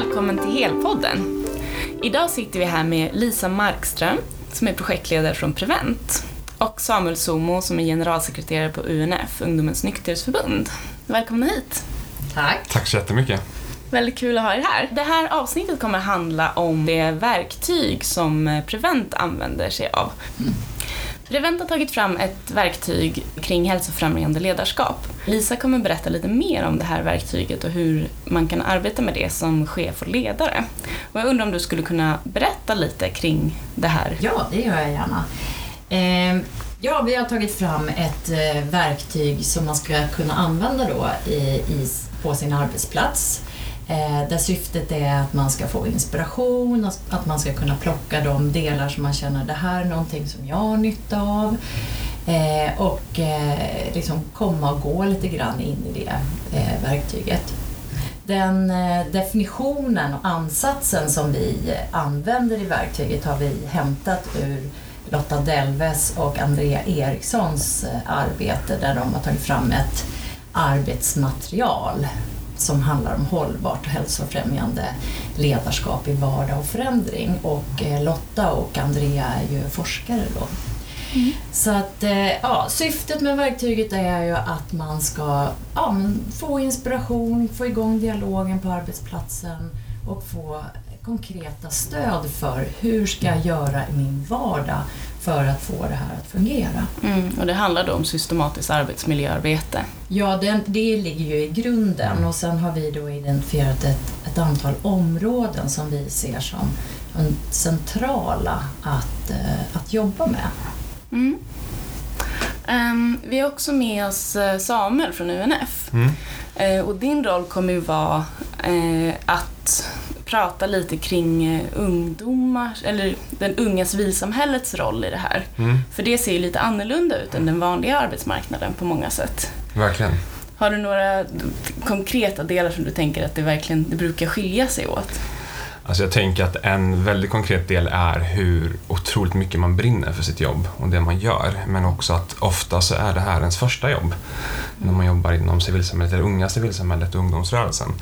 välkommen till Helpodden. Idag sitter vi här med Lisa Markström som är projektledare från Prevent och Samuel Somo som är generalsekreterare på UNF, Ungdomens Nykterhetsförbund. Välkomna hit. Tack. Tack så jättemycket. Väldigt kul att ha er här. Det här avsnittet kommer handla om det verktyg som Prevent använder sig av. Prevent har tagit fram ett verktyg kring hälsofrämjande ledarskap. Lisa kommer berätta lite mer om det här verktyget och hur man kan arbeta med det som chef och ledare. Och jag undrar om du skulle kunna berätta lite kring det här. Ja, det gör jag gärna. Ja, vi har tagit fram ett verktyg som man ska kunna använda då på sin arbetsplats. Där syftet är att man ska få inspiration, att man ska kunna plocka de delar som man känner det här är någonting som jag har nytta av och liksom komma och gå lite grann in i det verktyget. Den definitionen och ansatsen som vi använder i verktyget har vi hämtat ur Lotta Delves och Andrea Erikssons arbete där de har tagit fram ett arbetsmaterial som handlar om hållbart och hälsofrämjande ledarskap i vardag och förändring. Och Lotta och Andrea är ju forskare då. Mm. Så att, ja, syftet med verktyget är ju att man ska få inspiration, få igång dialogen på arbetsplatsen och få konkreta stöd för hur ska jag göra i min vardag för att få det här att fungera. Mm, och det handlar då om systematiskt arbetsmiljöarbete. Ja, det ligger ju i grunden och sen har vi då identifierat ett antal områden som vi ser som centrala att jobba med. Mm. Vi har också med oss Samuel från UNF. Mm. Och din roll kommer ju vara att prata lite kring ungdomar eller den unga civilsamhällets roll i det här. Mm. För det ser ju lite annorlunda ut än den vanliga arbetsmarknaden på många sätt. Verkligen. Har du några konkreta delar som du tänker att det brukar skilja sig åt? Alltså jag tänker att en väldigt konkret del är hur otroligt mycket man brinner för sitt jobb och det man gör. Men också att ofta så är det här ens första jobb när man jobbar inom civilsamhället, eller unga civilsamhället och ungdomsrörelsen.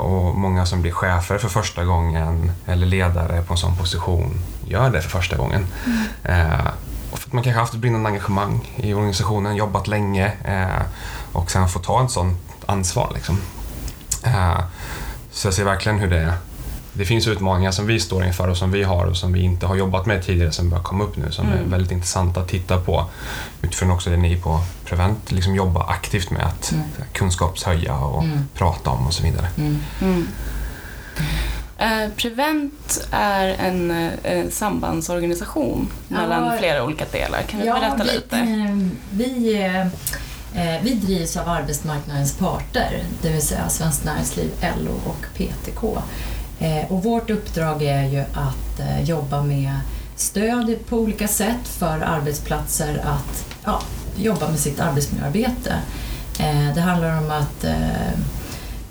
Och många som blir chefer för första gången eller ledare på en sån position gör det för första gången. Och för att man kanske haft ett brinnande engagemang i organisationen, jobbat länge och sen får ta en sån ansvar liksom. Så jag ser verkligen hur det är. Det finns utmaningar som vi står inför och som vi har och som vi inte har jobbat med tidigare som börjar komma upp nu som är väldigt intressant att titta på utifrån också det ni på Prevent liksom jobbar aktivt med att kunskapshöja och prata om och så vidare. Mm. Mm. Prevent är en sambandsorganisation mellan flera olika delar. Kan du berätta lite? Vi drivs av arbetsmarknadens parter, det vill säga Svenskt Näringsliv, LO och PTK. Och vårt uppdrag är ju att jobba med stöd på olika sätt för arbetsplatser att jobba med sitt arbetsmiljöarbete. Det handlar om att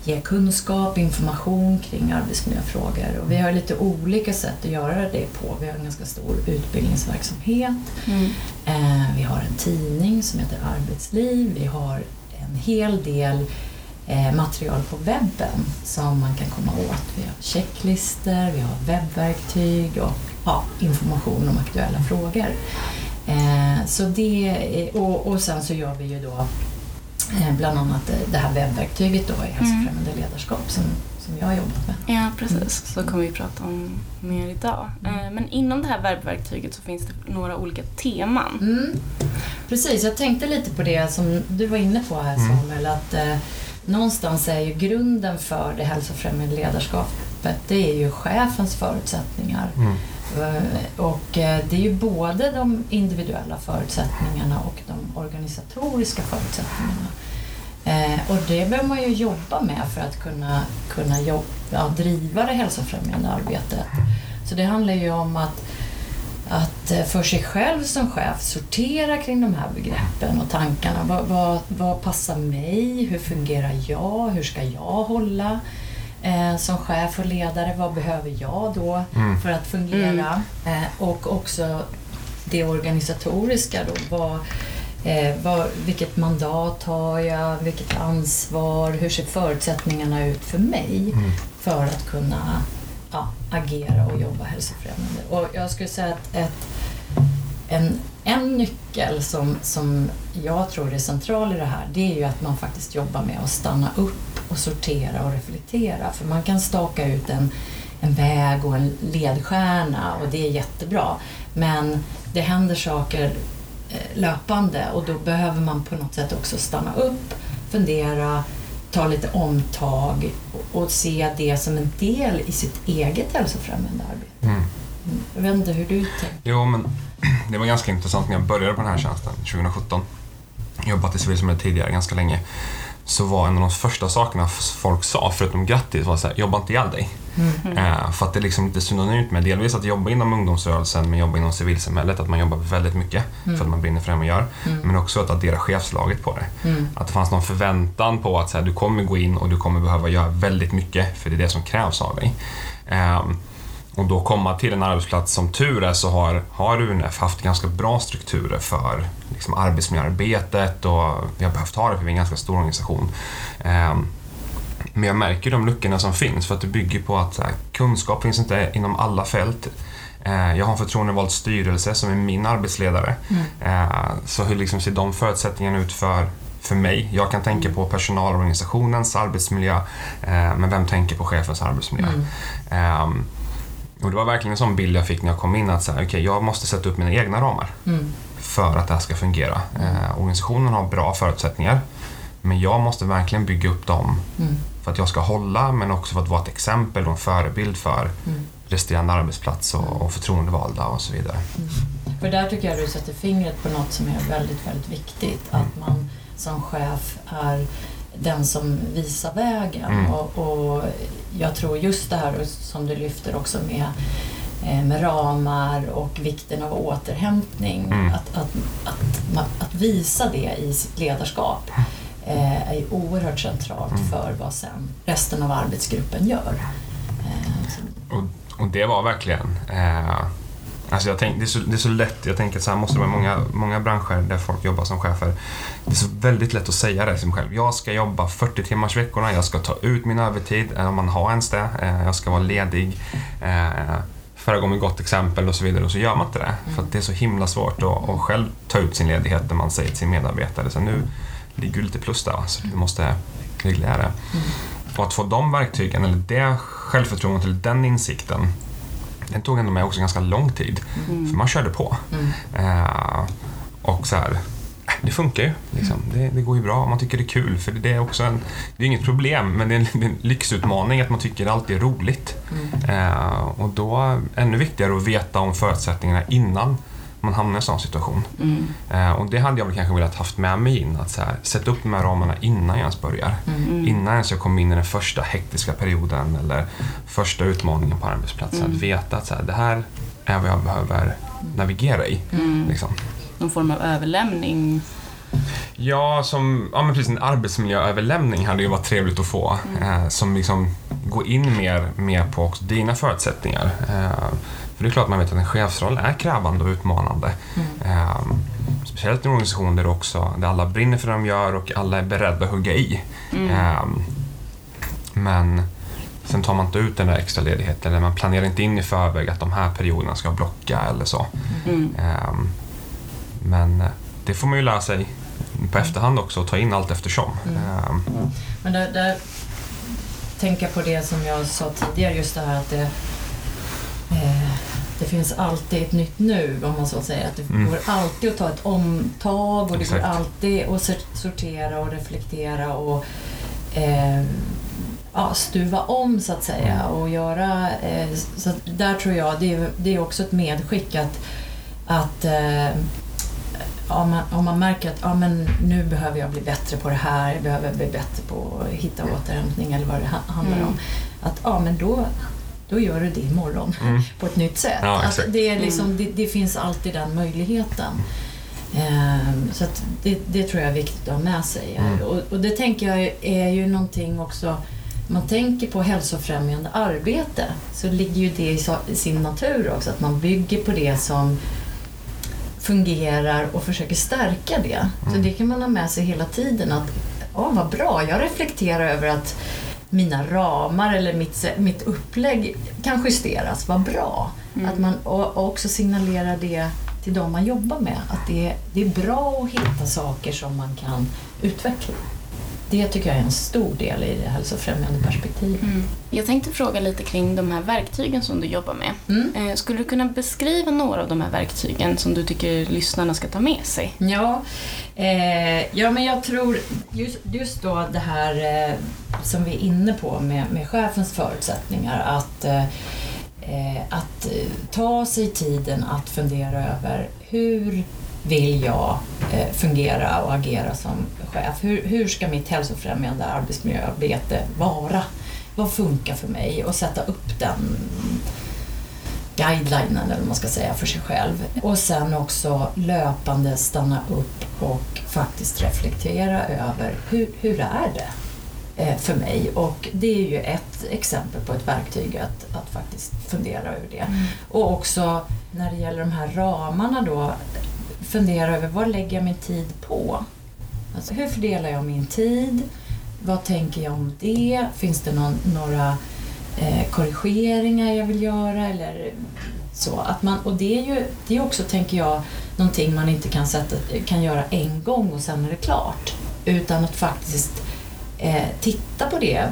ge kunskap, information kring arbetsmiljöfrågor. Och vi har lite olika sätt att göra det på. Vi har en ganska stor utbildningsverksamhet. Mm. Vi har en tidning som heter Arbetsliv. Vi har en hel del material på webben som man kan komma åt. Vi har checklister, vi har webbverktyg och information om aktuella frågor. Och sen så gör vi ju då bland annat det här webbverktyget då i hälsofrämjande ledarskap som jag har jobbat med. Ja, precis. Så kommer vi prata om mer idag. Men inom det här webbverktyget så finns det några olika teman. Mm. Precis, jag tänkte lite på det som du var inne på här Samuel, att någonstans är ju grunden för det hälsofrämjande ledarskapet, det är ju chefens förutsättningar. Och det är ju både de individuella förutsättningarna och de organisatoriska förutsättningarna. Och det behöver man ju jobba med för att kunna driva det hälsofrämjande arbetet. Så det handlar ju om att för sig själv som chef sortera kring de här begreppen och tankarna. Vad passar mig? Hur fungerar jag? Hur ska jag hålla som chef och ledare? Vad behöver jag då för att fungera? Och också det organisatoriska då. Vilket mandat har jag? Vilket ansvar? Hur ser förutsättningarna ut för mig? för att kunna agera och jobba hälsofrämjande. Och jag skulle säga att en nyckel som jag tror är central i det här, det är ju att man faktiskt jobbar med att stanna upp och sortera och reflektera. För man kan staka ut en väg och en ledstjärna, och det är jättebra. Men det händer saker löpande, och då behöver man på något sätt också stanna upp, fundera, ta lite omtag och se det som en del i sitt eget hälsofrämjande arbete. Mm. Jag vet inte hur du tänker. Jo, men det var ganska intressant när jag började på den här tjänsten 2017. Jag jobbat i civilsamhället tidigare ganska länge. Så var en av de första sakerna folk sa förutom grattis var så här: jobba inte ihjäl dig. Mm. För att det liksom inte synonymt med delvis att jobba inom ungdomsrörelsen, men jobba inom civilsamhället, att man jobbar väldigt mycket för att man brinner för det man gör, men också att addera chefslaget på det, att det fanns någon förväntan på att så här, du kommer gå in och du kommer behöva göra väldigt mycket, för det är det som krävs av dig. Och då komma till en arbetsplats, som tur är så har UNF haft ganska bra strukturer för liksom arbetsmiljöarbetet, och vi har behövt ha det för vi är en ganska stor organisation. Men jag märker de luckorna som finns, för att det bygger på att här, kunskap finns inte inom alla fält. Jag har en förtroendevald styrelse som är min arbetsledare. Så hur liksom ser de förutsättningarna ut för mig? Jag kan tänka på personalorganisationens arbetsmiljö, men vem tänker på chefens arbetsmiljö? Och det var verkligen en sån bild jag fick när jag kom in, att så här, okay, jag måste sätta upp mina egna ramar för att det här ska fungera. Organisationen har bra förutsättningar, men jag måste verkligen bygga upp dem för att jag ska hålla, men också för att vara ett exempel och en förebild för resterande arbetsplats och förtroendevalda och så vidare. För där tycker jag du sätter fingret på något som är väldigt, väldigt viktigt. Att man som chef är den som visar vägen. Och jag tror just det här som du lyfter också med ramar och vikten av återhämtning, att visa det i sitt ledarskap är oerhört centralt för vad sen resten av arbetsgruppen gör. Och det var verkligen alltså jag tänkte, det är så lätt, jag tänker att så här måste det vara många branscher där folk jobbar som chefer. Det är så väldigt lätt att säga det som själv. Jag ska jobba 40 timmars veckorna, jag ska ta ut min övertid om man har ens det, jag ska vara ledig, föregå med gott exempel och så vidare, och så gör man inte det. För att det är så himla svårt att själv ta ut sin ledighet när man säger till sin medarbetare så nu ligger lite plus där, så du måste reglera det. Och att få de verktygen, eller det självförtroendet eller den insikten, den tog ändå med också ganska lång tid. För man körde på. Och så här, det funkar ju. Liksom. Det går ju bra. Man tycker det är kul. För det är också det är inget problem, men det är en lyxutmaning att man tycker det alltid är roligt. Och då är det ännu viktigare att veta om förutsättningarna innan man hamnar i en sån situation. Och det hade jag väl kanske velat haft med mig in, att så här, sätta upp de här ramarna innan jag ens börjar. Innan ens jag kom in i den första hektiska perioden eller första utmaningen på arbetsplatsen. Att veta att så här, det här är vad jag behöver navigera i. Liksom. Någon form av överlämning. Men precis, en arbetsmiljööverlämning hade ju varit trevligt att få. Som liksom går in mer på också dina förutsättningar. För det är klart man vet att en chefsroll är krävande och utmanande. Speciellt i en organisation där alla brinner för det de gör och alla är beredda att hugga i. Men sen tar man inte ut den där extra ledigheten, eller man planerar inte in i förväg att de här perioderna ska blocka eller så. Men det får man ju lära sig på efterhand också och ta in allt eftersom. Men där tänker jag på det som jag sa tidigare, just det här att det finns alltid ett nytt nu, om man så säger, att det går alltid att ta ett omtag, och det går alltid att sortera och reflektera och stuva om, så att säga, och göra så att där tror jag det är också ett medskick att om man märker att men nu behöver jag bli bättre på det här, jag behöver bli bättre på att hitta återhämtning eller vad det handlar om, att men då gör du det imorgon på ett nytt sätt. Ja, alltså det är liksom, det finns alltid den möjligheten. Så att det tror jag är viktigt att ha med sig. Och det tänker jag är ju någonting också, man tänker på hälsofrämjande arbete, så ligger ju det i sin natur också, att man bygger på det som fungerar och försöker stärka det. Så det kan man ha med sig hela tiden, att vad bra, jag reflekterar över att mina ramar eller mitt upplägg kan justeras, vad bra. Mm. Att man och också signalerar det till de man jobbar med, att det är bra att hitta saker som man kan utveckla. Det tycker jag är en stor del i det hälsofrämjande perspektivet. Mm. Jag tänkte fråga lite kring de här verktygen som du jobbar med. Mm. Skulle du kunna beskriva några av de här verktygen som du tycker lyssnarna ska ta med sig? Ja, men jag tror just då det här som vi är inne på med chefens förutsättningar, att ta sig tiden att fundera över hur vill jag fungera och agera som chef? Hur ska mitt hälsofrämjande arbetsmiljöarbete vara? Vad funkar för mig? Och sätta upp den guidelinen, eller man ska säga, för sig själv. Och sen också löpande stanna upp och faktiskt reflektera över hur är det för mig? Och det är ju ett exempel på ett verktyg att faktiskt fundera över det. Mm. Och också när det gäller de här ramarna då, fundera över vad lägger jag min tid på? Alltså, hur fördelar jag min tid? Vad tänker jag om det? Finns det några korrigeringar jag vill göra? Eller så? Det är också, tänker jag, någonting man inte kan göra en gång och sen är det klart. Utan att faktiskt titta på det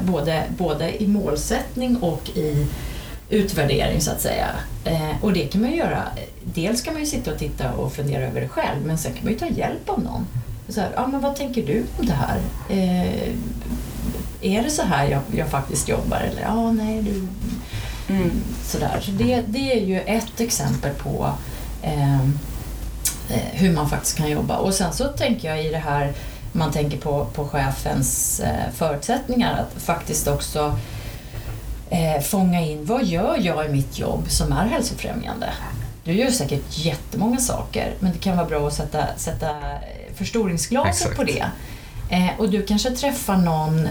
både i målsättning och i utvärdering, så att säga. Och det kan man ju göra. Dels kan man ju sitta och titta och fundera över det själv, men sen kan man ju ta hjälp av någon. Så här, men vad tänker du om det här? Är det så här jag faktiskt jobbar? Eller nej, du... Mm. Sådär. Så det är ju ett exempel på hur man faktiskt kan jobba. Och sen så tänker jag i det här, man tänker på chefens förutsättningar, att faktiskt också fånga in, vad gör jag i mitt jobb som är hälsofrämjande? Du gör säkert jättemånga saker, men det kan vara bra att sätta förstoringsglaset på det. Och du kanske träffar någon,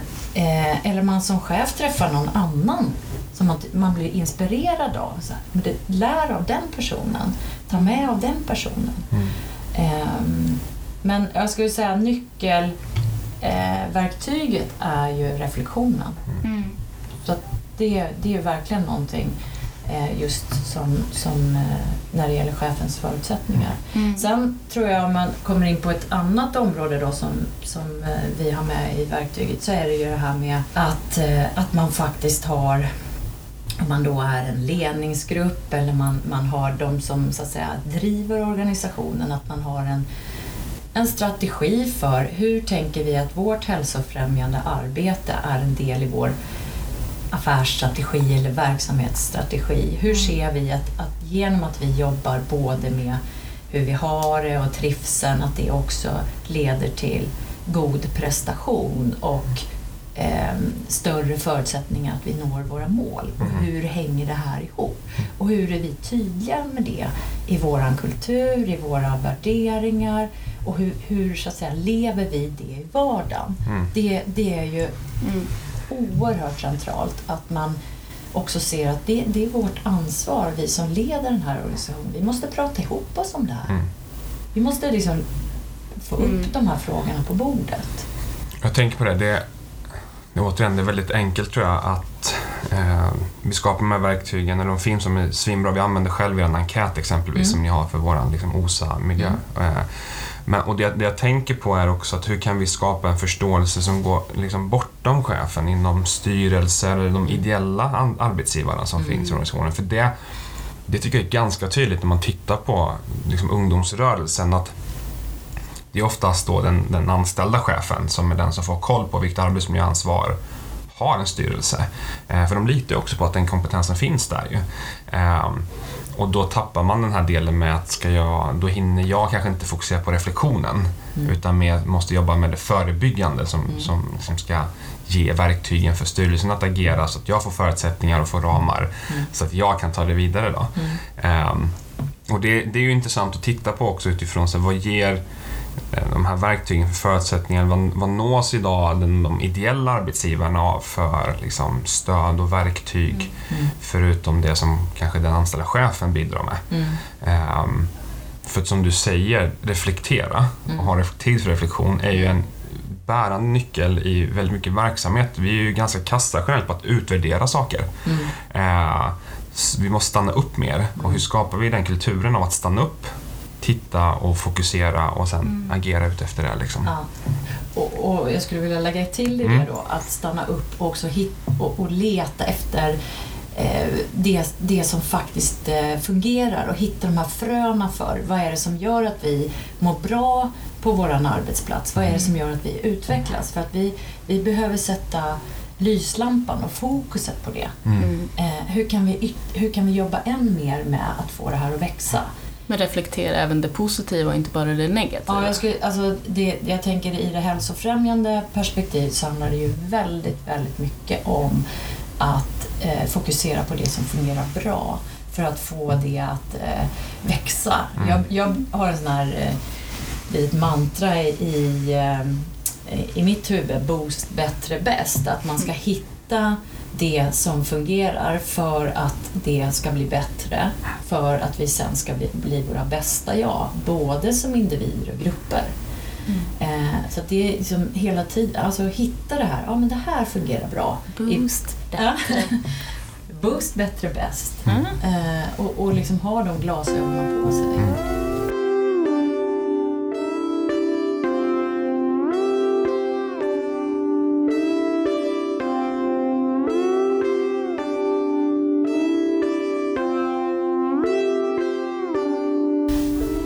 eller man som chef träffar någon annan som man blir inspirerad av. Så här, men det, lär av den personen, ta med av den personen. Mm. Men jag skulle säga nyckelverktyget är ju reflektionen. Mm. Så att det är ju verkligen någonting just som när det gäller chefens förutsättningar. Mm. Sen tror jag, om man kommer in på ett annat område då som vi har med i verktyget, så är det ju det här med att man faktiskt har, om man då är en ledningsgrupp eller man har de som, så att säga, driver organisationen, att man har en strategi för hur tänker vi att vårt hälsofrämjande arbete är en del i vår affärsstrategi eller verksamhetsstrategi. Hur ser vi att genom att vi jobbar både med hur vi har det och trivseln, att det också leder till god prestation och större förutsättningar att vi når våra mål. Och hur hänger det här ihop? Och hur är vi tydliga med det i våran kultur, i våra värderingar? Och hur, så att säga, lever vi det i vardagen? Mm. Det är ju... Mm. oerhört centralt att man också ser att det är vårt ansvar, vi som leder den här organisationen. Vi måste prata ihop oss om det här. Mm. Vi måste liksom få upp de här frågorna på bordet. Jag tänker på det återigen, det är väldigt enkelt, tror jag, att vi skapar de här verktygen, eller de finns som är svinbra. Vi använder själv en enkät exempelvis som ni har för vår, liksom, OSA-miljö. Mm. Men, och det jag tänker på är också att hur kan vi skapa en förståelse som går, liksom, bortom chefen, inom styrelser eller de ideella arbetsgivarna som finns i organisationen. För det tycker jag är ganska tydligt när man tittar på, liksom, ungdomsrörelsen, att det är oftast då den anställda chefen som är den som får koll på vilket arbetsmiljöansvar har en styrelse. För de litar också på att den kompetensen finns där ju. Och då tappar man den här delen med att då hinner jag kanske inte fokusera på reflektionen, utan måste jobba med det förebyggande som ska ge verktygen för styrelsen att agera, så att jag får förutsättningar och får ramar så att jag kan ta det vidare då. Och det är ju intressant att titta på också utifrån, så vad ger de här verktygen för förutsättningar, vad nås idag de ideella arbetsgivarna av för, liksom, stöd och verktyg förutom det som kanske den anställda chefen bidrar med. För att, som du säger, reflektera och ha tid för reflektion är ju en bärande nyckel i väldigt mycket verksamhet. Vi är ju ganska kassa själv på att utvärdera saker. Vi måste stanna upp mer. Och hur skapar vi den kulturen av att stanna upp, titta och fokusera och sen agera ut efter det liksom. Ja. Och jag skulle vilja lägga till i det då, att stanna upp och också och leta efter det som faktiskt fungerar och hitta de här fröna för. Vad är det som gör att vi mår bra på våran arbetsplats? Vad är det som gör att vi utvecklas? För att vi behöver sätta lyslampan och fokuset på det. Hur kan vi jobba än mer med att få det här att växa? Men reflektera även det positiva och inte bara det negativa. Ja, jag tänker i det hälsofrämjande perspektiv så handlar det ju väldigt, väldigt mycket om att fokusera på det som fungerar bra för att få det att växa. Jag har en sån här litet mantra i mitt huvud, boost, bättre, bäst. Att man ska hitta det som fungerar för att det ska bli bättre, för att vi sen ska bli våra bästa jag, både som individer och grupper. Så att det är liksom hela tiden, alltså hitta det här, ja men det här fungerar bra. Boost, boost, bättre, bäst. Och liksom ha de glasögonen på sig.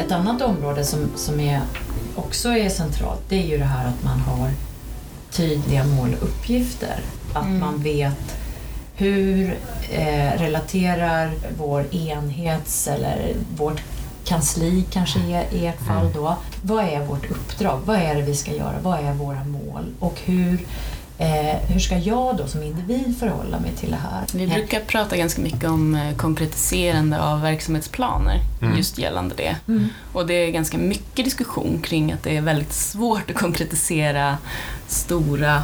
Ett annat område som är också är centralt, det är ju det här att man har tydliga mål och uppgifter. Att man vet hur relaterar vår enhets eller vårt kansli kanske i ert fall då. Vad är vårt uppdrag? Vad är det vi ska göra? Vad är våra mål? Och hur ska jag då som individ förhålla mig till det här? Vi brukar prata ganska mycket om konkretiserande av verksamhetsplaner just gällande det. Och det är ganska mycket diskussion kring att det är väldigt svårt att konkretisera stora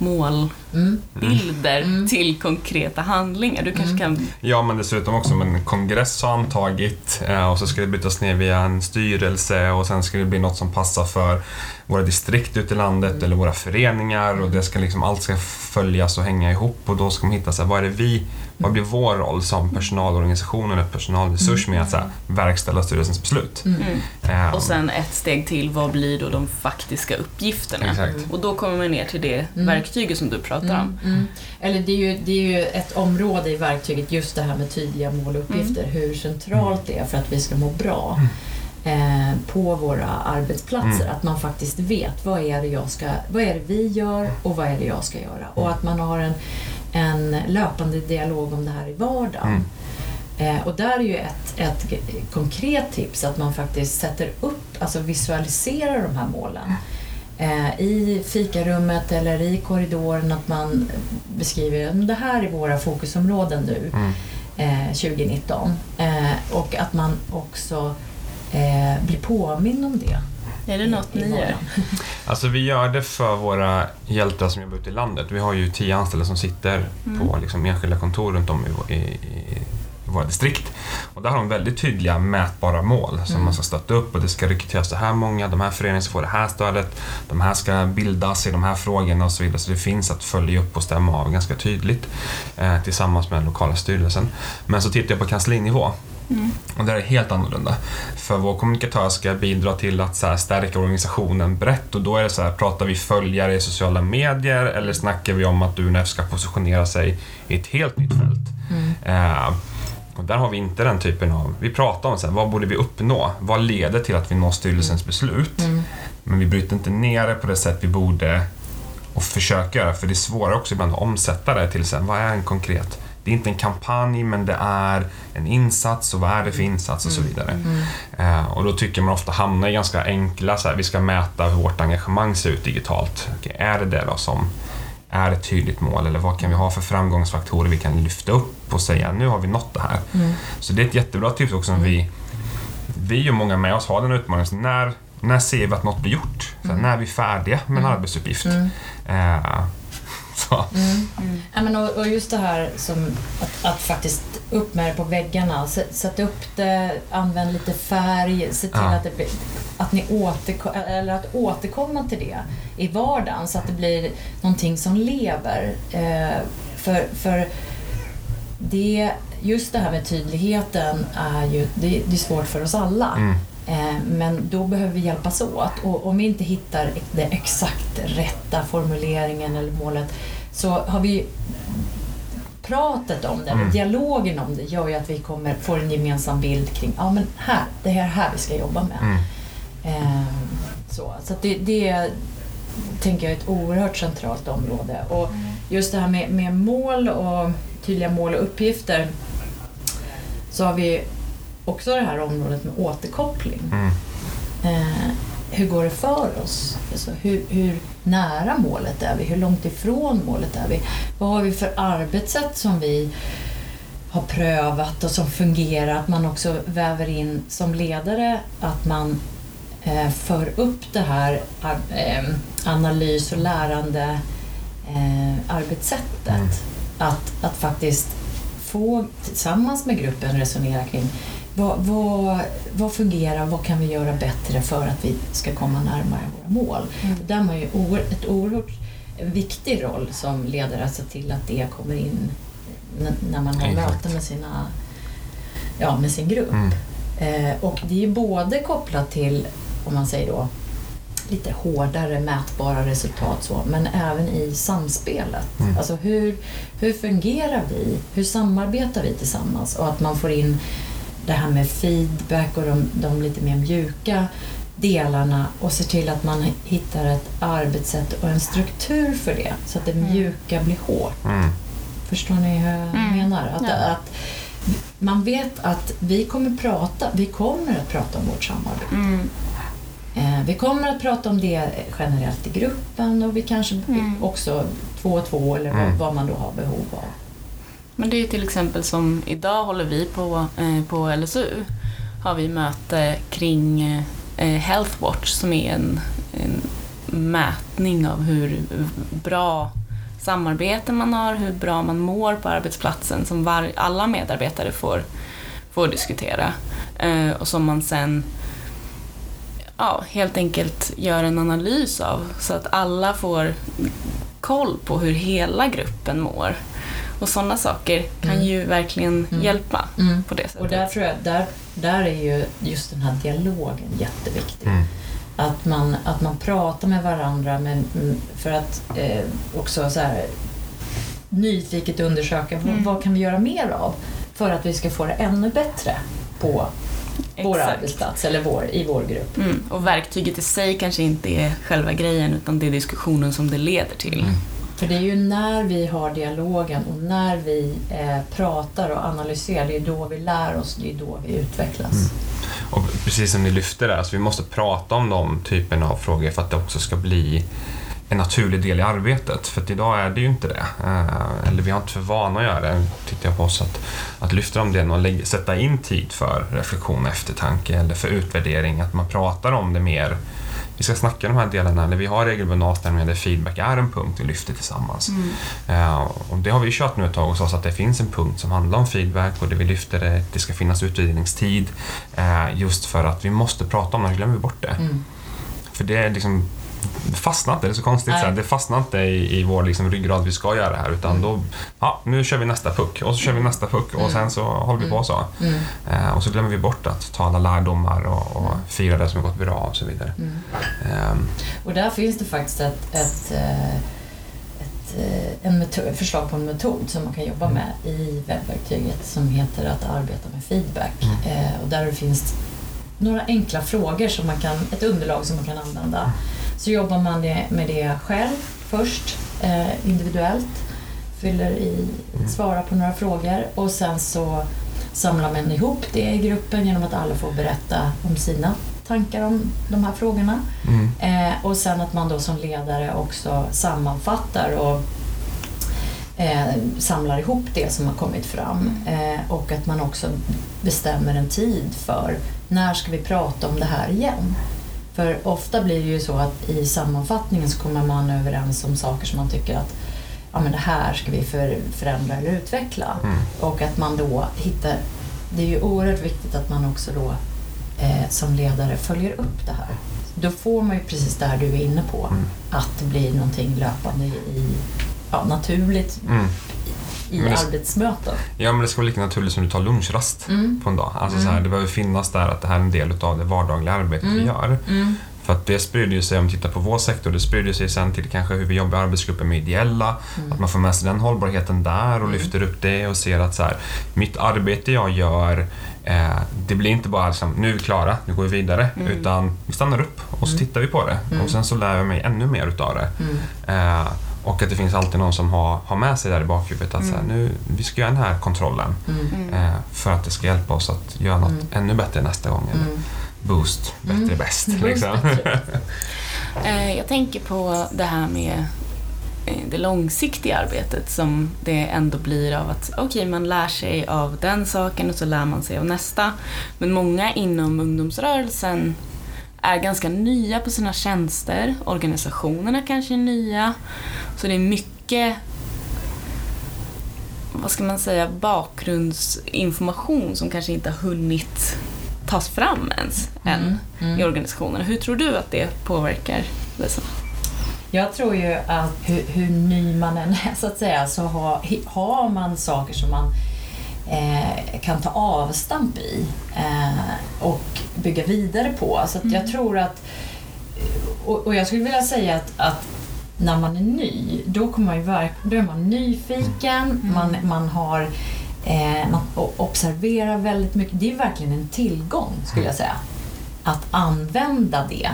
målbilder till konkreta handlingar. Du kanske kan... Ja, men dessutom också om en kongress har antagit och så ska det bytas ner via en styrelse och sen ska det bli något som passar för våra distrikt ute i landet eller våra föreningar och det ska liksom, allt ska följas och hänga ihop och då ska man hitta så här, vad blir vår roll som personalorganisation eller personalresurs med att så här, verkställa styrelsens beslut. Och sen ett steg till, vad blir då de faktiska uppgifterna? Och då kommer man ner till det verktyget som du pratar om. Eller det är ju ett område i verktyget, just det här med tydliga mål och uppgifter, hur centralt det är för att vi ska må bra. På våra arbetsplatser, att man faktiskt vet vad är det vi gör och vad är det jag ska göra, och att man har en löpande dialog om det här i vardagen. Och där är ju ett konkret tips att man faktiskt sätter upp, alltså visualiserar de här målen i fikarummet eller i korridoren, att man beskriver det här är våra fokusområden nu 2019, och att man också blir påminn om det. Är det något ni gör? Alltså vi gör det för våra hjältar som jobbar ute i landet. Vi har ju 10 anställda som sitter på liksom enskilda kontor runt om i våra distrikt. Och där har de väldigt tydliga mätbara mål som man ska stötta upp, och det ska rekryteras så här många, de här föreningarna ska få det här stödet, de här ska bildas i de här frågorna och så vidare. Så det finns att följa upp och stämma av ganska tydligt tillsammans med den lokala styrelsen. Men så tittar jag på kanslinivå. Och det är helt annorlunda. För vår kommunikatör ska bidra till att så här stärka organisationen brett, och då är det så här, pratar vi följare i sociala medier eller snackar vi om att UNF ska positionera sig i ett helt nytt fält. Och där har vi inte den typen av, vi pratar om så här, vad borde vi uppnå? Vad leder till att vi når styrelsens beslut? Men vi bryter inte ner det på det sätt vi borde och försöker göra, för det är svårare också ibland att omsätta det till så här, vad är en konkret... Det är inte en kampanj, men det är en insats, och vad är det för insats och så vidare. Och då tycker man ofta hamnar i ganska enkla, så här, vi ska mäta hur vårt engagemang ser ut digitalt. Okej, är det då som är ett tydligt mål, eller vad kan vi ha för framgångsfaktorer vi kan lyfta upp och säga nu har vi nått det här. Så det är ett jättebra tips också. Vi och många med oss har den utmaningen, när ser vi att något blir gjort? Så här, när är vi färdiga med en arbetsuppgift? Ja, men och just det här som att faktiskt upp med det på väggarna, sätt upp det, använd lite färg, se till att återkomma till det i vardagen så att det blir någonting som lever. För det, just det här med tydligheten är ju det är svårt för oss alla. Men då behöver vi hjälpas åt, och om vi inte hittar det exakt rätta formuleringen eller målet, så har vi pratet om det, dialogen om det gör ju att vi får en gemensam bild kring men här, det är här vi ska jobba med. Så att det tänker jag är ett oerhört centralt område, och just det här med mål och tydliga mål och uppgifter, så har vi också det här området med återkoppling. Hur går det för oss? Alltså, hur nära målet är vi? Hur långt ifrån målet är vi? Vad har vi för arbetssätt som vi har prövat och som fungerar? Att man också väver in som ledare, att man för upp det här analys- och lärande arbetssättet. Att faktiskt få tillsammans med gruppen resonera kring vad fungerar, vad kan vi göra bättre för att vi ska komma närmare våra mål. Där har man ju ett oerhört viktig roll som ledare att se till att det kommer in när man har möten med sin grupp. Och det är både kopplat till, om man säger då, lite hårdare mätbara resultat, så, men även i samspelet. Alltså hur fungerar vi? Hur samarbetar vi tillsammans? Och att man får in det här med feedback och de lite mer mjuka delarna, och ser till att man hittar ett arbetssätt och en struktur för det, så att det mjuka blir hårt. Förstår ni hur jag menar? Att man vet att vi kommer att prata om vårt samarbete. Vi kommer att prata om det generellt i gruppen, och vi kanske också 2 och 2 eller vad man då har behov av. Men det är till exempel som idag håller vi på LSU, har vi möte kring Health Watch, som är en mätning av hur bra samarbete man har, hur bra man mår på arbetsplatsen, som alla medarbetare får diskutera, och som man sen helt enkelt gör en analys av, så att alla får koll på hur hela gruppen mår. Och sådana saker kan ju verkligen hjälpa på det sättet. Och där tror jag, där är ju just den här dialogen jätteviktig. Att man pratar med varandra, men för att också så här nyfiket undersöka vad kan vi göra mer av för att vi ska få det ännu bättre på vår arbetsplats eller i vår grupp. Och verktyget i sig kanske inte är själva grejen, utan det är diskussionen som det leder till. För det är ju när vi har dialogen och när vi pratar och analyserar, det är då vi lär oss, det är då vi utvecklas. Och precis som ni lyfter där, så vi måste prata om de typerna av frågor för att det också ska bli en naturlig del i arbetet, för att idag är det ju inte det, eller vi har inte för vana att göra det, tittar jag på oss, att lyfta om det och sätta in tid för reflektion, eftertanke eller för utvärdering, att man pratar om det mer. Vi ska snacka om de här delarna, eller vi har regelbundna avstämningar där feedback är en punkt vi lyfter tillsammans. Och det har vi kört nu ett tag hos oss, att det finns en punkt som handlar om feedback, och det vi lyfter är att det ska finnas utredningstid, just för att vi måste prata om det, glömmer vi bort det. För det är liksom, det fastnar inte, det är så konstigt så här, det fastnar inte i vår liksom ryggrad, vi ska göra det här, utan då, nu kör vi nästa puck, och så kör vi nästa puck, och sen så håller vi på så. Och så glömmer vi bort att ta alla lärdomar och fira det som har gått bra och så vidare. Och där finns det faktiskt förslag på en metod som man kan jobba med i webbverktyget, som heter att arbeta med feedback. Och där finns några enkla frågor som man kan, ett underlag som man kan använda. Så jobbar man med det själv först, individuellt, svarar på några frågor, och sen så samlar man ihop det i gruppen genom att alla får berätta om sina tankar om de här frågorna. Och sen att man då som ledare också sammanfattar och samlar ihop det som har kommit fram, och att man också bestämmer en tid för när ska vi prata om det här igen. För ofta blir det ju så att i sammanfattningen så kommer man överens om saker som man tycker att ja, men det här ska vi förändra eller utveckla. Mm. Och att man då hittar, det är ju oerhört viktigt att man också då som ledare följer upp det här. Då får man ju precis det här du är inne på, att det blir någonting löpande i, ja, naturligt i arbetsmöten. Ja, men det ska vara lika naturligt som du tar lunchrast på en dag. Alltså så här, det behöver finnas där att det här är en del av det vardagliga arbetet vi gör. Mm. För att det sprider ju sig, om vi tittar på vår sektor, det sprider sig sen till kanske hur vi jobbar i arbetsgrupper med ideella. Att man får med sig den hållbarheten där och lyfter upp det och ser att så här, mitt arbete jag gör, det blir inte bara liksom, nu är vi klara, nu går vi vidare. Utan vi stannar upp och så tittar vi på det. Och sen så lär jag mig ännu mer utav det. Och att det finns alltid någon som har med sig där i bakhuvudet att så här, nu, vi ska göra den här kontrollen. För att det ska hjälpa oss att göra något ännu bättre nästa gång. Boost, bättre bäst. Liksom. Jag tänker på det här med det långsiktiga arbetet som det ändå blir av att okej, man lär sig av den saken och så lär man sig av nästa. Men många inom ungdomsrörelsen är ganska nya på sina tjänster. Organisationerna kanske är nya. Så det är mycket, vad ska man säga, bakgrundsinformation som kanske inte har hunnit tas fram ens i organisationen. Hur tror du att det påverkar Lisa? Jag tror ju att hur ny man än är så att säga, så har man saker som man kan ta avstamp i och bygga vidare på. Så att jag tror att, och jag skulle vilja säga att när man är ny, då kommer man ju då är man nyfiken, man har man observerar väldigt mycket. Det är verkligen en tillgång, skulle jag säga, att använda det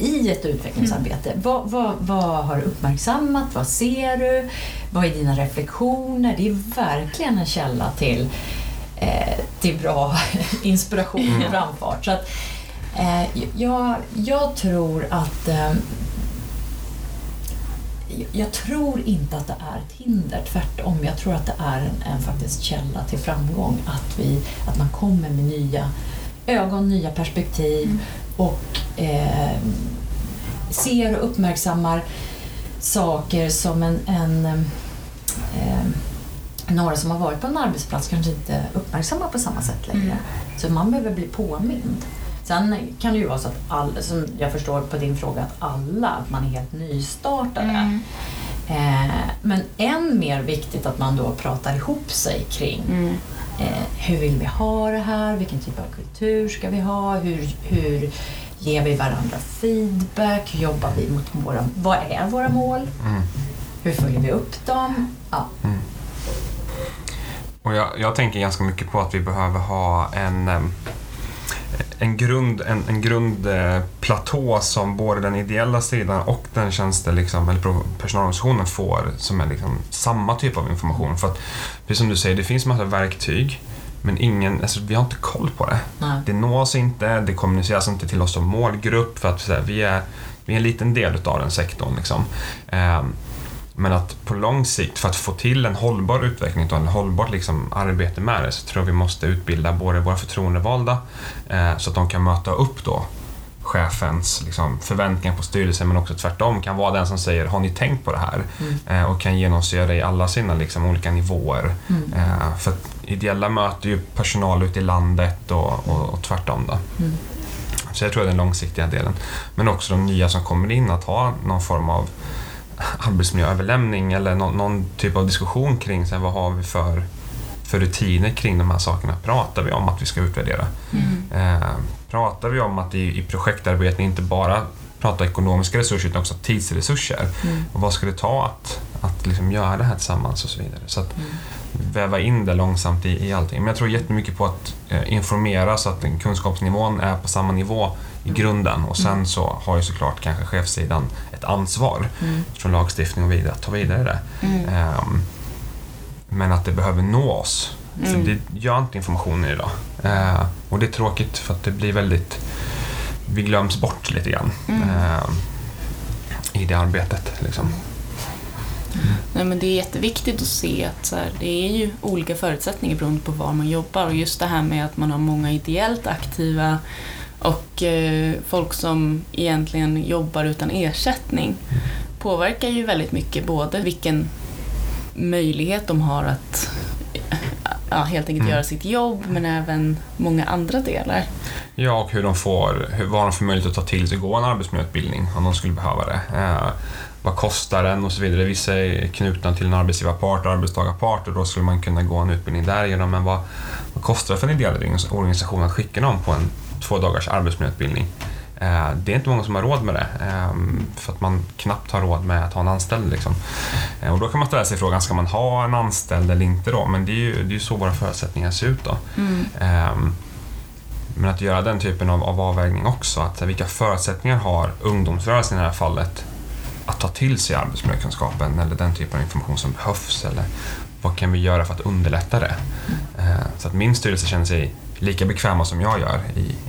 i ett utvecklingsarbete. Vad har du uppmärksammat? Vad ser du? Vad är dina reflektioner? Det är verkligen en källa till bra inspiration och framfart. Så att, jag tror att jag tror inte att det är ett hinder, tvärtom. Jag tror att det är en faktiskt källa till framgång, att man kommer med nya ögon, nya perspektiv och ser och uppmärksammar saker som några som har varit på en arbetsplats kanske inte uppmärksammar på samma sätt längre. Så man behöver bli påmind. Sen kan det ju vara så att som jag förstår på din fråga, att man är helt nystartade. Men än mer viktigt att man då pratar ihop sig kring hur vill vi ha det här, vilken typ av kultur ska vi ha, hur ger vi varandra feedback, hur jobbar vi mot vad är våra mål, hur följer vi upp dem? Ja. Och jag tänker ganska mycket på att vi behöver ha en grundplatå som både den ideella sidan och den eller personalorganisationen får, som är liksom samma typ av information. För att, precis som du säger, det finns massa verktyg, men vi har inte koll på det. Nej. Det nås inte, det kommuniceras inte till oss som målgrupp, för att så här, vi är en liten del av den sektorn liksom. Men att på lång sikt, för att få till en hållbar utveckling och en hållbart liksom arbete med det, så tror jag vi måste utbilda både våra förtroendevalda så att de kan möta upp då chefens liksom förväntningar på styrelsen, men också tvärtom kan vara den som säger, har ni tänkt på det här? Och kan genomsyra det i alla sina liksom olika nivåer. För att ideella möter ju personal ute i landet och tvärtom då. Så jag tror det är den långsiktiga delen. Men också de nya som kommer in, att ha någon form av arbetsmiljööverlämning eller någon typ av diskussion kring så här, vad har vi för rutiner kring de här sakerna? Pratar vi om att vi ska utvärdera? Pratar vi om att i projektarbeten inte bara prata ekonomiska resurser utan också tidsresurser? Och vad ska det ta att liksom göra det här tillsammans och så vidare? Så att väva in det långsamt i allting. Men jag tror jättemycket på att informera så att kunskapsnivån är på samma nivå i grunden, och sen så har ju såklart kanske chefsidan ett ansvar från lagstiftning och vidare att ta vidare det. Men att det behöver nå oss. För det gör inte informationen idag. Och det är tråkigt, för att det blir väldigt, vi glöms bort lite grann i det arbetet liksom. Nej, men det är jätteviktigt att se att så här, det är ju olika förutsättningar beroende på var man jobbar, och just det här med att man har många ideellt aktiva och folk som egentligen jobbar utan ersättning påverkar ju väldigt mycket både vilken möjlighet de har att helt enkelt göra sitt jobb, men även många andra delar. Ja, och vad de får möjlighet att ta till sig att gå en arbetsmiljöutbildning om de skulle behöva det. Vad kostar den och så vidare. Vissa är knutna till en arbetsgivarpart och arbetstagarpart, och då skulle man kunna gå en utbildning därigenom. Men vad kostar det för en ideell organisation att skicka någon på en 2 dagars arbetsmiljöutbildning? Det är inte många som har råd med det, för att man knappt har råd med att ha en anställd liksom. Och då kan man ställa sig frågan, ska man ha en anställd eller inte då? Men det är ju så våra förutsättningar ser ut då. Men att göra den typen av avvägning också, att vilka förutsättningar har ungdomsrörelsen i det här fallet att ta till sig arbetsmiljökunskapen eller den typen av information som behövs, eller vad kan vi göra för att underlätta det? Så att min styrelse känner sig lika bekväma som jag gör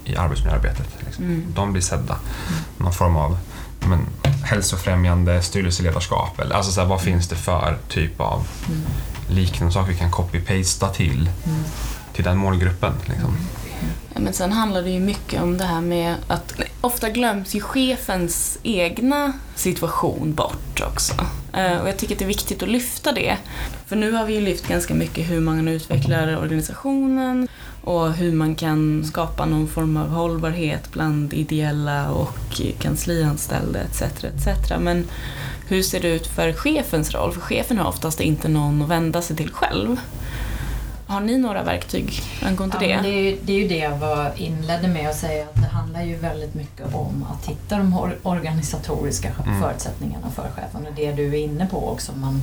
i arbetsmiljöarbetet. Liksom. De blir sedda. Någon form av hälsofrämjande styrelseledarskap. Eller, alltså så här, vad finns det för typ av liknande saker vi kan copy-pasta till den målgruppen? Liksom. Ja, men sen handlar det ju mycket om det här med att ofta glöms ju chefens egna situation bort också. Och jag tycker att det är viktigt att lyfta det. För nu har vi ju lyft ganska mycket hur man utvecklar organisationen och hur man kan skapa någon form av hållbarhet bland ideella och kanslianställda etc. Men hur ser det ut för chefens roll? För chefen har oftast inte någon att vända sig till själv. Har ni några verktyg angående det? Det är ju det jag inledde med att säga, att det handlar ju väldigt mycket om att hitta de organisatoriska förutsättningarna för chefen, och det du är inne på också. Man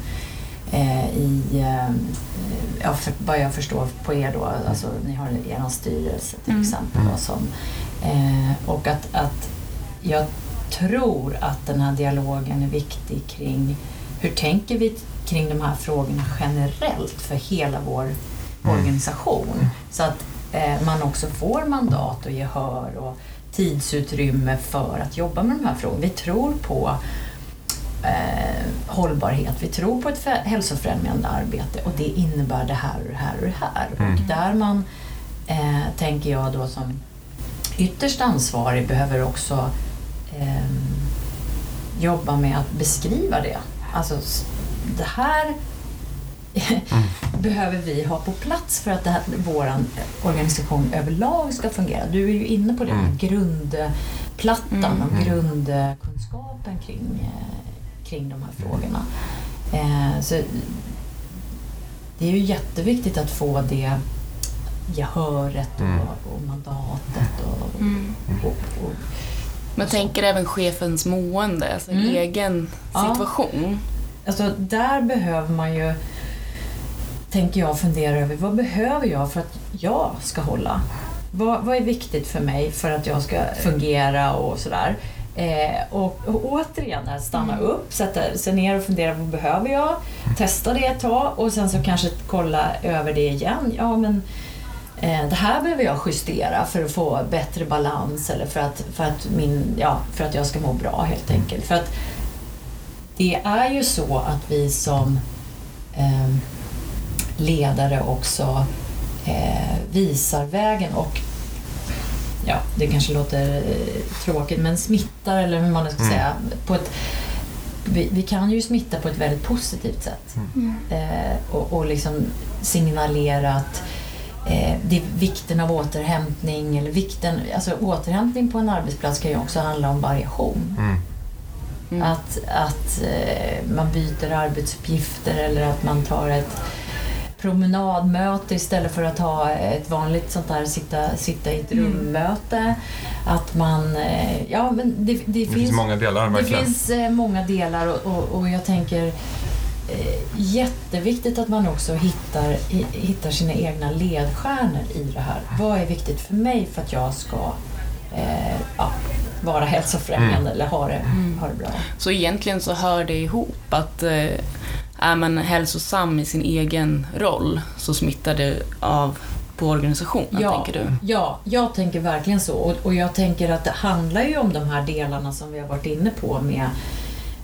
vad jag förstår på er då, alltså ni har er styrelse till exempel då, och att jag tror att den här dialogen är viktig kring hur tänker vi kring de här frågorna generellt för hela vår organisation, så att man också får mandat och gehör och tidsutrymme för att jobba med de här frågorna. Vi tror på hållbarhet, vi tror på ett hälsofrämjande arbete, och det innebär det här och det här och det här. Och där man, tänker jag då, som ytterst ansvarig behöver också jobba med att beskriva det. Alltså det här behöver vi ha på plats för att vår organisation överlag ska fungera. Du är ju inne på det med grundplattan och grundkunskapen kring de här frågorna. Så det är ju jätteviktigt att få det gehöret och mandatet och man tänker även chefens mående, alltså egen situation. Alltså där behöver man ju, tänker jag, fundera över vad behöver jag för att jag ska hålla? Vad är viktigt för mig för att jag ska fungera och sådär? Och återigen här, stanna upp, sätta sig ner och fundera, vad behöver jag? Testa det ett tag och sen så kanske kolla över det igen. Ja, men det här behöver jag justera för att få bättre balans, eller för att jag ska må bra helt enkelt. För att det är ju så att vi som ledare också visar vägen, och ja, det kanske låter tråkigt, men smittar, eller hur man ska säga, på ett, vi kan ju smitta på ett väldigt positivt sätt och liksom signalera att det är vikten av återhämtning, eller återhämtning på en arbetsplats kan ju också handla om variation. Att man byter arbetsuppgifter, eller att man tar ett promenadmöte istället för att ha ett vanligt sånt där sitta i ett rummöte. Att man men det finns många delar verkligen. Det finns många delar, och jag tänker jätteviktigt att man också hittar sina egna ledstjärnor i det här. Vad är viktigt för mig för att jag ska vara hälsofrämjande eller ha det bra. Så egentligen så hör det ihop, att är man hälsosam i sin egen roll så smittar det av på organisationen, tänker du? Ja, jag tänker verkligen så. Och jag tänker att det handlar ju om de här delarna som vi har varit inne på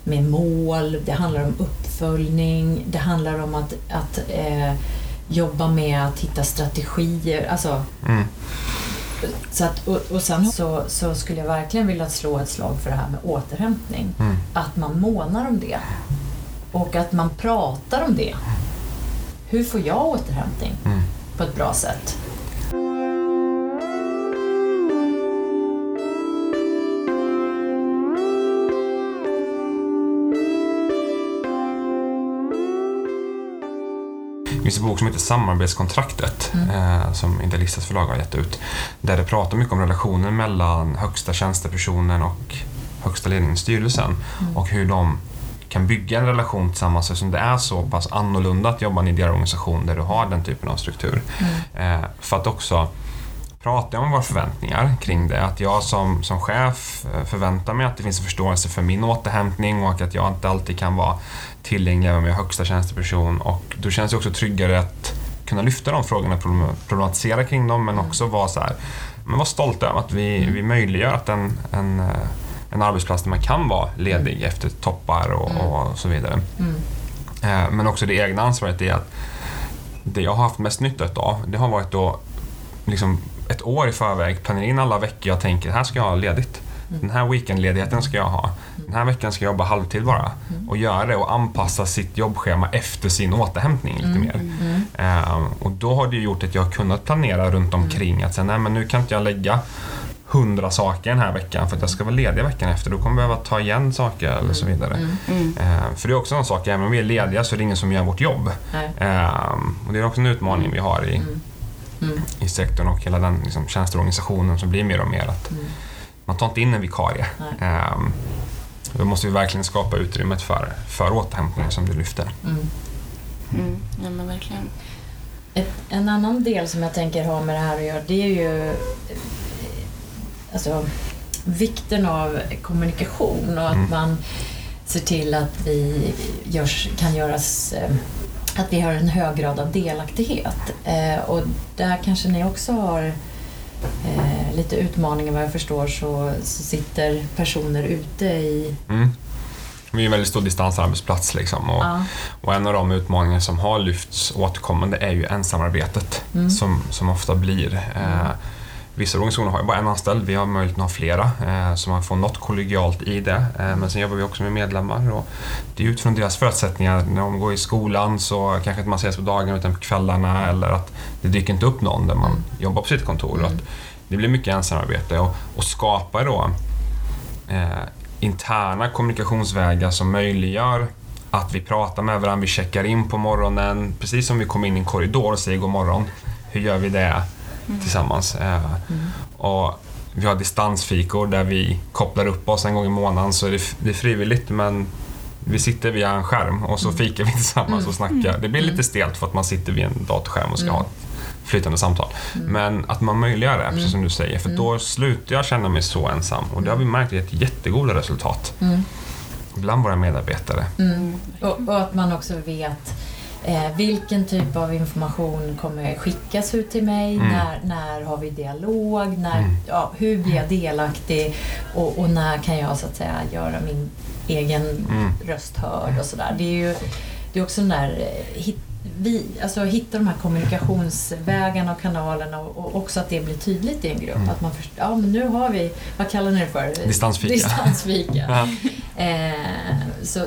med mål, det handlar om uppföljning, det handlar om att jobba med att hitta strategier, alltså Så att, och sen så skulle jag verkligen vilja slå ett slag för det här med återhämtning. Mm. Att man månar om det. Och att man pratar om det. Hur får jag återhämtning på ett bra sätt? Det finns en bok som heter Samarbetskontraktet som Idalistas förlag har gett ut, där det pratar mycket om relationen mellan högsta tjänstepersonen och högsta ledningen i styrelsen och hur de kan bygga en relation tillsammans, eftersom det är så pass annorlunda att jobba i en organisation där du har den typen av struktur. För att också prata om våra förväntningar kring det, att jag som chef förväntar mig att det finns en förståelse för min återhämtning och att jag inte alltid kan vara tillgänglig med högsta tjänsteperson, och då känns det också tryggare att kunna lyfta de frågorna, problematisera kring dem, men också vara så här, men vara stolt över att vi möjliggör att en arbetsplats där man kan vara ledig efter toppar och så vidare. Men också det egna ansvaret är att det jag har haft mest nytta av, det har varit då liksom ett år i förväg planera in alla veckor jag tänker, här ska jag ha ledigt. Den här weekendledigheten ska jag ha. Den här veckan ska jag jobba halvtid bara. Och göra det och anpassa sitt jobbschema efter sin återhämtning lite mer. Och då har det gjort att jag har kunnat planera runt omkring. Att säga, nej, men nu kan inte jag lägga 100 saker den här veckan för att jag ska vara ledig veckan efter. Då kommer jag behöva ta igen saker eller så vidare. För det är också en sak, även om vi är lediga så är det ingen som gör vårt jobb. Och det är också en utmaning vi har i sektorn och hela den liksom, tjänsteorganisationen som blir mer och mer att man tar inte in en vikarie. Då måste vi verkligen skapa utrymmet för återhämtning som du lyfter. Ja, men verkligen. En annan del som jag tänker ha med det här att göra, det är ju alltså, vikten av kommunikation och att man ser till att vi kan göras att vi har en hög grad av delaktighet. Och där kanske ni också har lite utmaningar, vad jag förstår, så sitter personer ute i... Vi är en väldigt stor distansarbetsplats liksom, och en av de utmaningar som har lyfts återkommande är ju ensamarbetet som ofta blir. Vissa organisationer har ju bara en anställd, vi har möjligheten att ha flera, så man får något kollegialt i det. Men sen jobbar vi också med medlemmar och det är utifrån deras förutsättningar. När de går i skolan så kanske inte man ses på dagen utan på kvällarna, eller att det dyker inte upp någon där man jobbar på sitt kontor. Att det blir mycket ensamarbete och skapar då interna kommunikationsvägar som möjliggör att vi pratar med varandra, vi checkar in på morgonen, precis som vi kommer in i en korridor och säger god morgon. Hur gör vi det? Tillsammans. Och vi har distansfikor där vi kopplar upp oss en gång i månaden, så det är frivilligt, men vi sitter via en skärm och så fikar vi tillsammans och snackar. Det blir lite stelt för att man sitter vid en datorskärm och ska ha ett flytande samtal. Men att man möjliggör det, precis som du säger, för då slutar jag känna mig så ensam, och det har vi märkt är ett jättegoda resultat bland våra medarbetare. Och att man också vet vilken typ av information kommer skickas ut till mig, när har vi dialog, hur blir jag delaktig, och när kan jag så att säga göra min egen röst hörd och sådär. Det är också den där hitta de här kommunikationsvägarna och kanalerna, och också att det blir tydligt i en grupp, att man förstår, ja men nu har vi, vad kallar ni det för? Distansfika.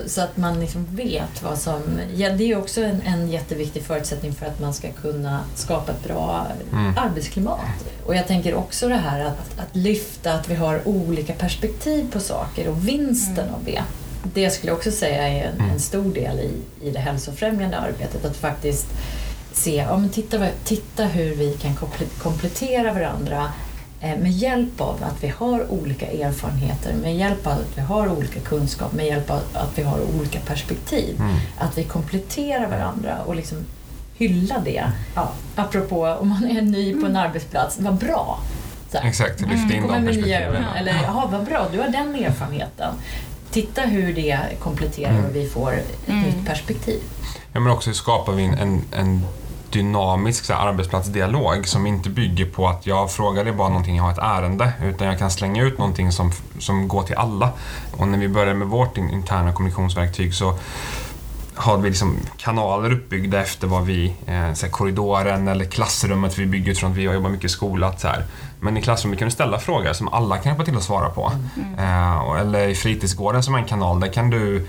Så att man liksom vet vad som... Ja, det är också en jätteviktig förutsättning för att man ska kunna skapa ett bra arbetsklimat. Och jag tänker också det här att lyfta att vi har olika perspektiv på saker och vinsten av det. Det skulle jag också säga är en stor del i det hälsofrämjande arbetet, att faktiskt se, ja men titta hur vi kan komplettera varandra med hjälp av att vi har olika erfarenheter, med hjälp av att vi har olika kunskap, med hjälp av att vi har olika perspektiv, att vi kompletterar varandra och liksom hylla det. Ja, apropå om man är ny på en arbetsplats, vad bra. Så här, exakt, lyft in de perspektiven. Eller vad bra, du har den erfarenheten. Titta hur det kompletterar och vi får ett nytt perspektiv. Ja, men också hur skapar vi en dynamisk så här, arbetsplatsdialog som inte bygger på att jag frågar dig bara någonting, jag har ett ärende, utan jag kan slänga ut någonting som går till alla. Och när vi började med vårt interna kommunikationsverktyg så hade vi liksom kanaler uppbyggda efter vad vi, så här, korridoren eller klassrummet vi bygger, från att vi jobbar mycket i skolan. Men i klassrummet kan du ställa frågor som alla kan hjälpa till att svara på. Eller i fritidsgården som en kanal. Där kan du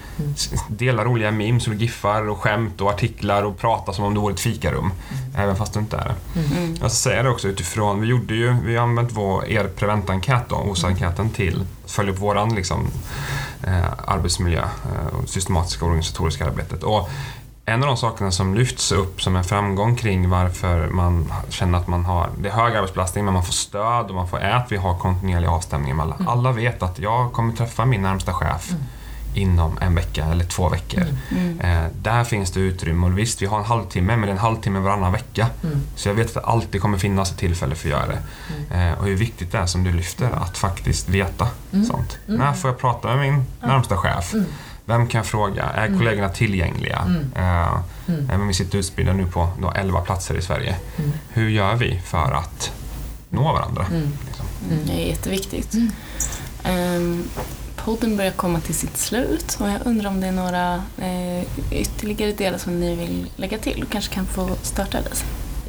dela roliga memes och giffar och skämt och artiklar och prata som om du vore ett fikarum. Även fast du inte är det. Jag ska säga det också utifrån. Vi har använt vår Prevent-enkät då, OSA-enkäten till att följa upp våran arbetsmiljö och systematiska organisatoriska arbetet. Och en av de sakerna som lyfts upp som en framgång kring varför man känner att man har, det är hög arbetsbelastning, men man får stöd och man får vi har kontinuerlig avstämning med alla. Alla vet att jag kommer träffa min närmsta chef inom en vecka eller 2 veckor. Där finns det utrymme, och visst vi har en halvtimme, men det är en halvtimme varannan vecka. Så jag vet att det alltid kommer finnas ett tillfälle för att göra det. Och hur viktigt det är som du lyfter att faktiskt veta sånt. När får jag prata med min närmsta chef? Vem kan jag fråga? Är kollegorna tillgängliga? Men vi sitter utspridda nu på 11 platser i Sverige. Hur gör vi för att nå varandra? Det är jätteviktigt. Podden börjar komma till sitt slut, och jag undrar om det är några ytterligare delar som ni vill lägga till. Kanske kan få starta det.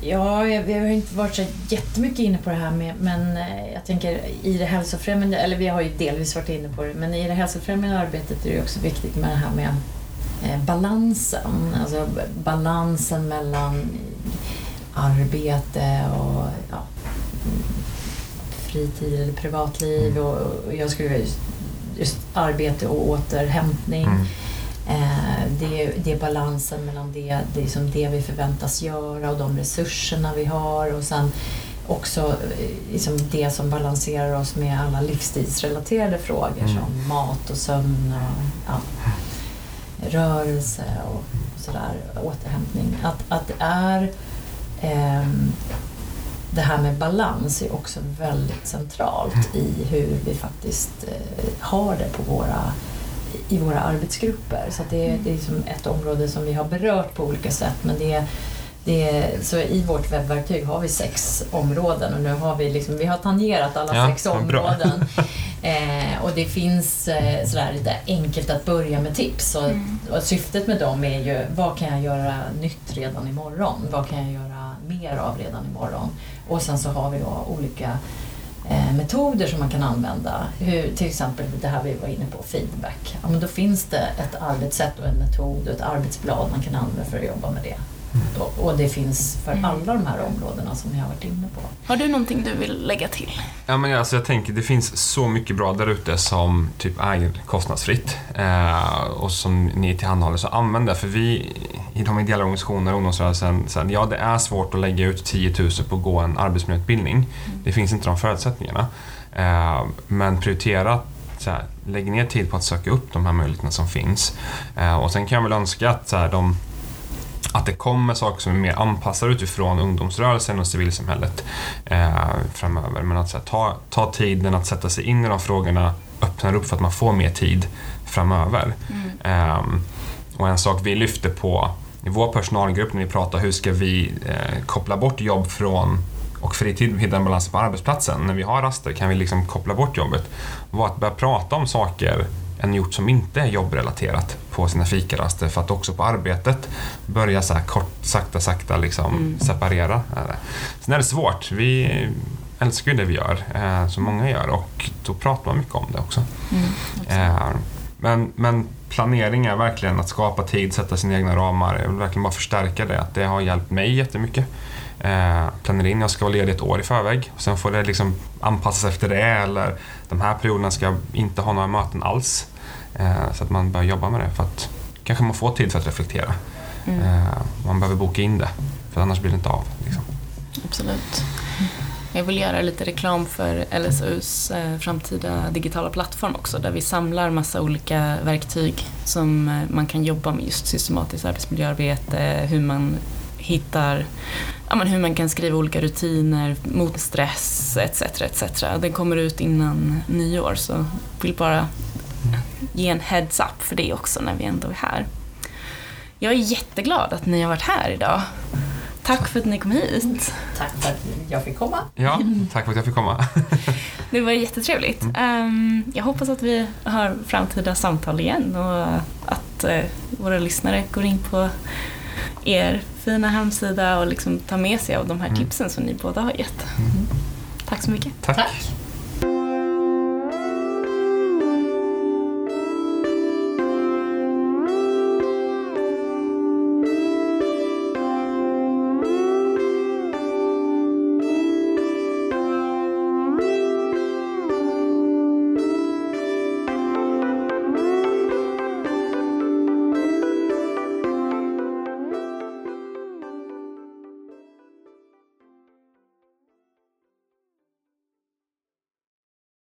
Ja, vi har inte varit så jättemycket inne på det här med, men jag tänker i det hälsofrämjande, eller vi har ju delvis varit inne på det, men i det hälsofrämjande arbetet är det också viktigt med det här med balansen. Alltså balansen mellan arbete och fritid eller privatliv, och jag skulle vilja just arbete och återhämtning. Det är balansen mellan det som det vi förväntas göra och de resurserna vi har, och sen också liksom det som balanserar oss med alla livsstilsrelaterade frågor som mat och sömn och rörelse och sådär, återhämtning. Att det är det här med balans är också väldigt centralt i hur vi faktiskt har det på i våra arbetsgrupper. Så att det är liksom ett område som vi har berört på olika sätt, men så i vårt webbverktyg har vi 6 områden, och nu har vi liksom, vi har tangerat alla 6 områden. Och det finns sådär lite enkelt att börja med tips, och syftet med dem är ju, vad kan jag göra nytt redan imorgon? Vad kan jag göra mer av redan imorgon? Och sen så har vi då olika metoder som man kan använda, till exempel det här vi var inne på, feedback. Men då finns det ett arbetssätt och en metod och ett arbetsblad man kan använda för att jobba med det. Och det finns för alla de här områdena som ni har varit inne på. Har du någonting du vill lägga till? Ja, men alltså jag tänker, det finns så mycket bra där ute som typ är kostnadsfritt och som ni tillhandahåller, så använd det. För vi i de ideella organisationerna, ungdomsrörelsen, det är svårt att lägga ut 10 000 på att gå en arbetsmiljöutbildning. Det finns inte de förutsättningarna. Men prioritera, lägg ner tid på att söka upp de här möjligheterna som finns. Och sen kan jag väl önska att att det kommer saker som är mer anpassade utifrån ungdomsrörelsen och civilsamhället framöver. Men att ta tiden att sätta sig in i de frågorna öppnar upp för att man får mer tid framöver. Och en sak vi lyfter på i vår personalgrupp när vi pratar, hur ska vi koppla bort jobb från och fritid, hitta en balans på arbetsplatsen. När vi har raster kan vi liksom koppla bort jobbet. Och att börja prata om saker än gjort som inte är jobbrelaterat på sina fikaraster, för att också på arbetet börja så här kort, sakta liksom separera. Sen är det svårt. Vi älskar ju det vi gör, som många gör, och då pratar man mycket om det också. Men planering är verkligen att skapa tid, sätta sina egna ramar. Jag vill verkligen bara förstärka det, att det har hjälpt mig jättemycket. Planerar in, jag ska vara ledig ett år i förväg, och sen får det liksom anpassas efter det, eller de här perioderna ska jag inte ha några möten alls, så att man börjar jobba med det, för att kanske man får tid för att reflektera. Man behöver boka in det, för annars blir det inte av liksom. Absolut. Jag vill göra lite reklam för LSUs framtida digitala plattform också, där vi samlar massa olika verktyg som man kan jobba med, just systematiskt arbetsmiljöarbete, hur man hittar, hur man kan skriva olika rutiner mot stress etc. Det kommer ut innan nyår, så vill bara ge en heads up för det också när vi ändå är här. Jag är jätteglad att ni har varit här idag. Tack för att ni kom hit. Tack för att jag fick komma. Ja, tack för att jag fick komma. Det var jättetrevligt. Jag hoppas att vi har framtida samtal igen, och att våra lyssnare går in på er fina hemsida och liksom ta med sig av de här tipsen som ni båda har gett. Tack så mycket. Tack.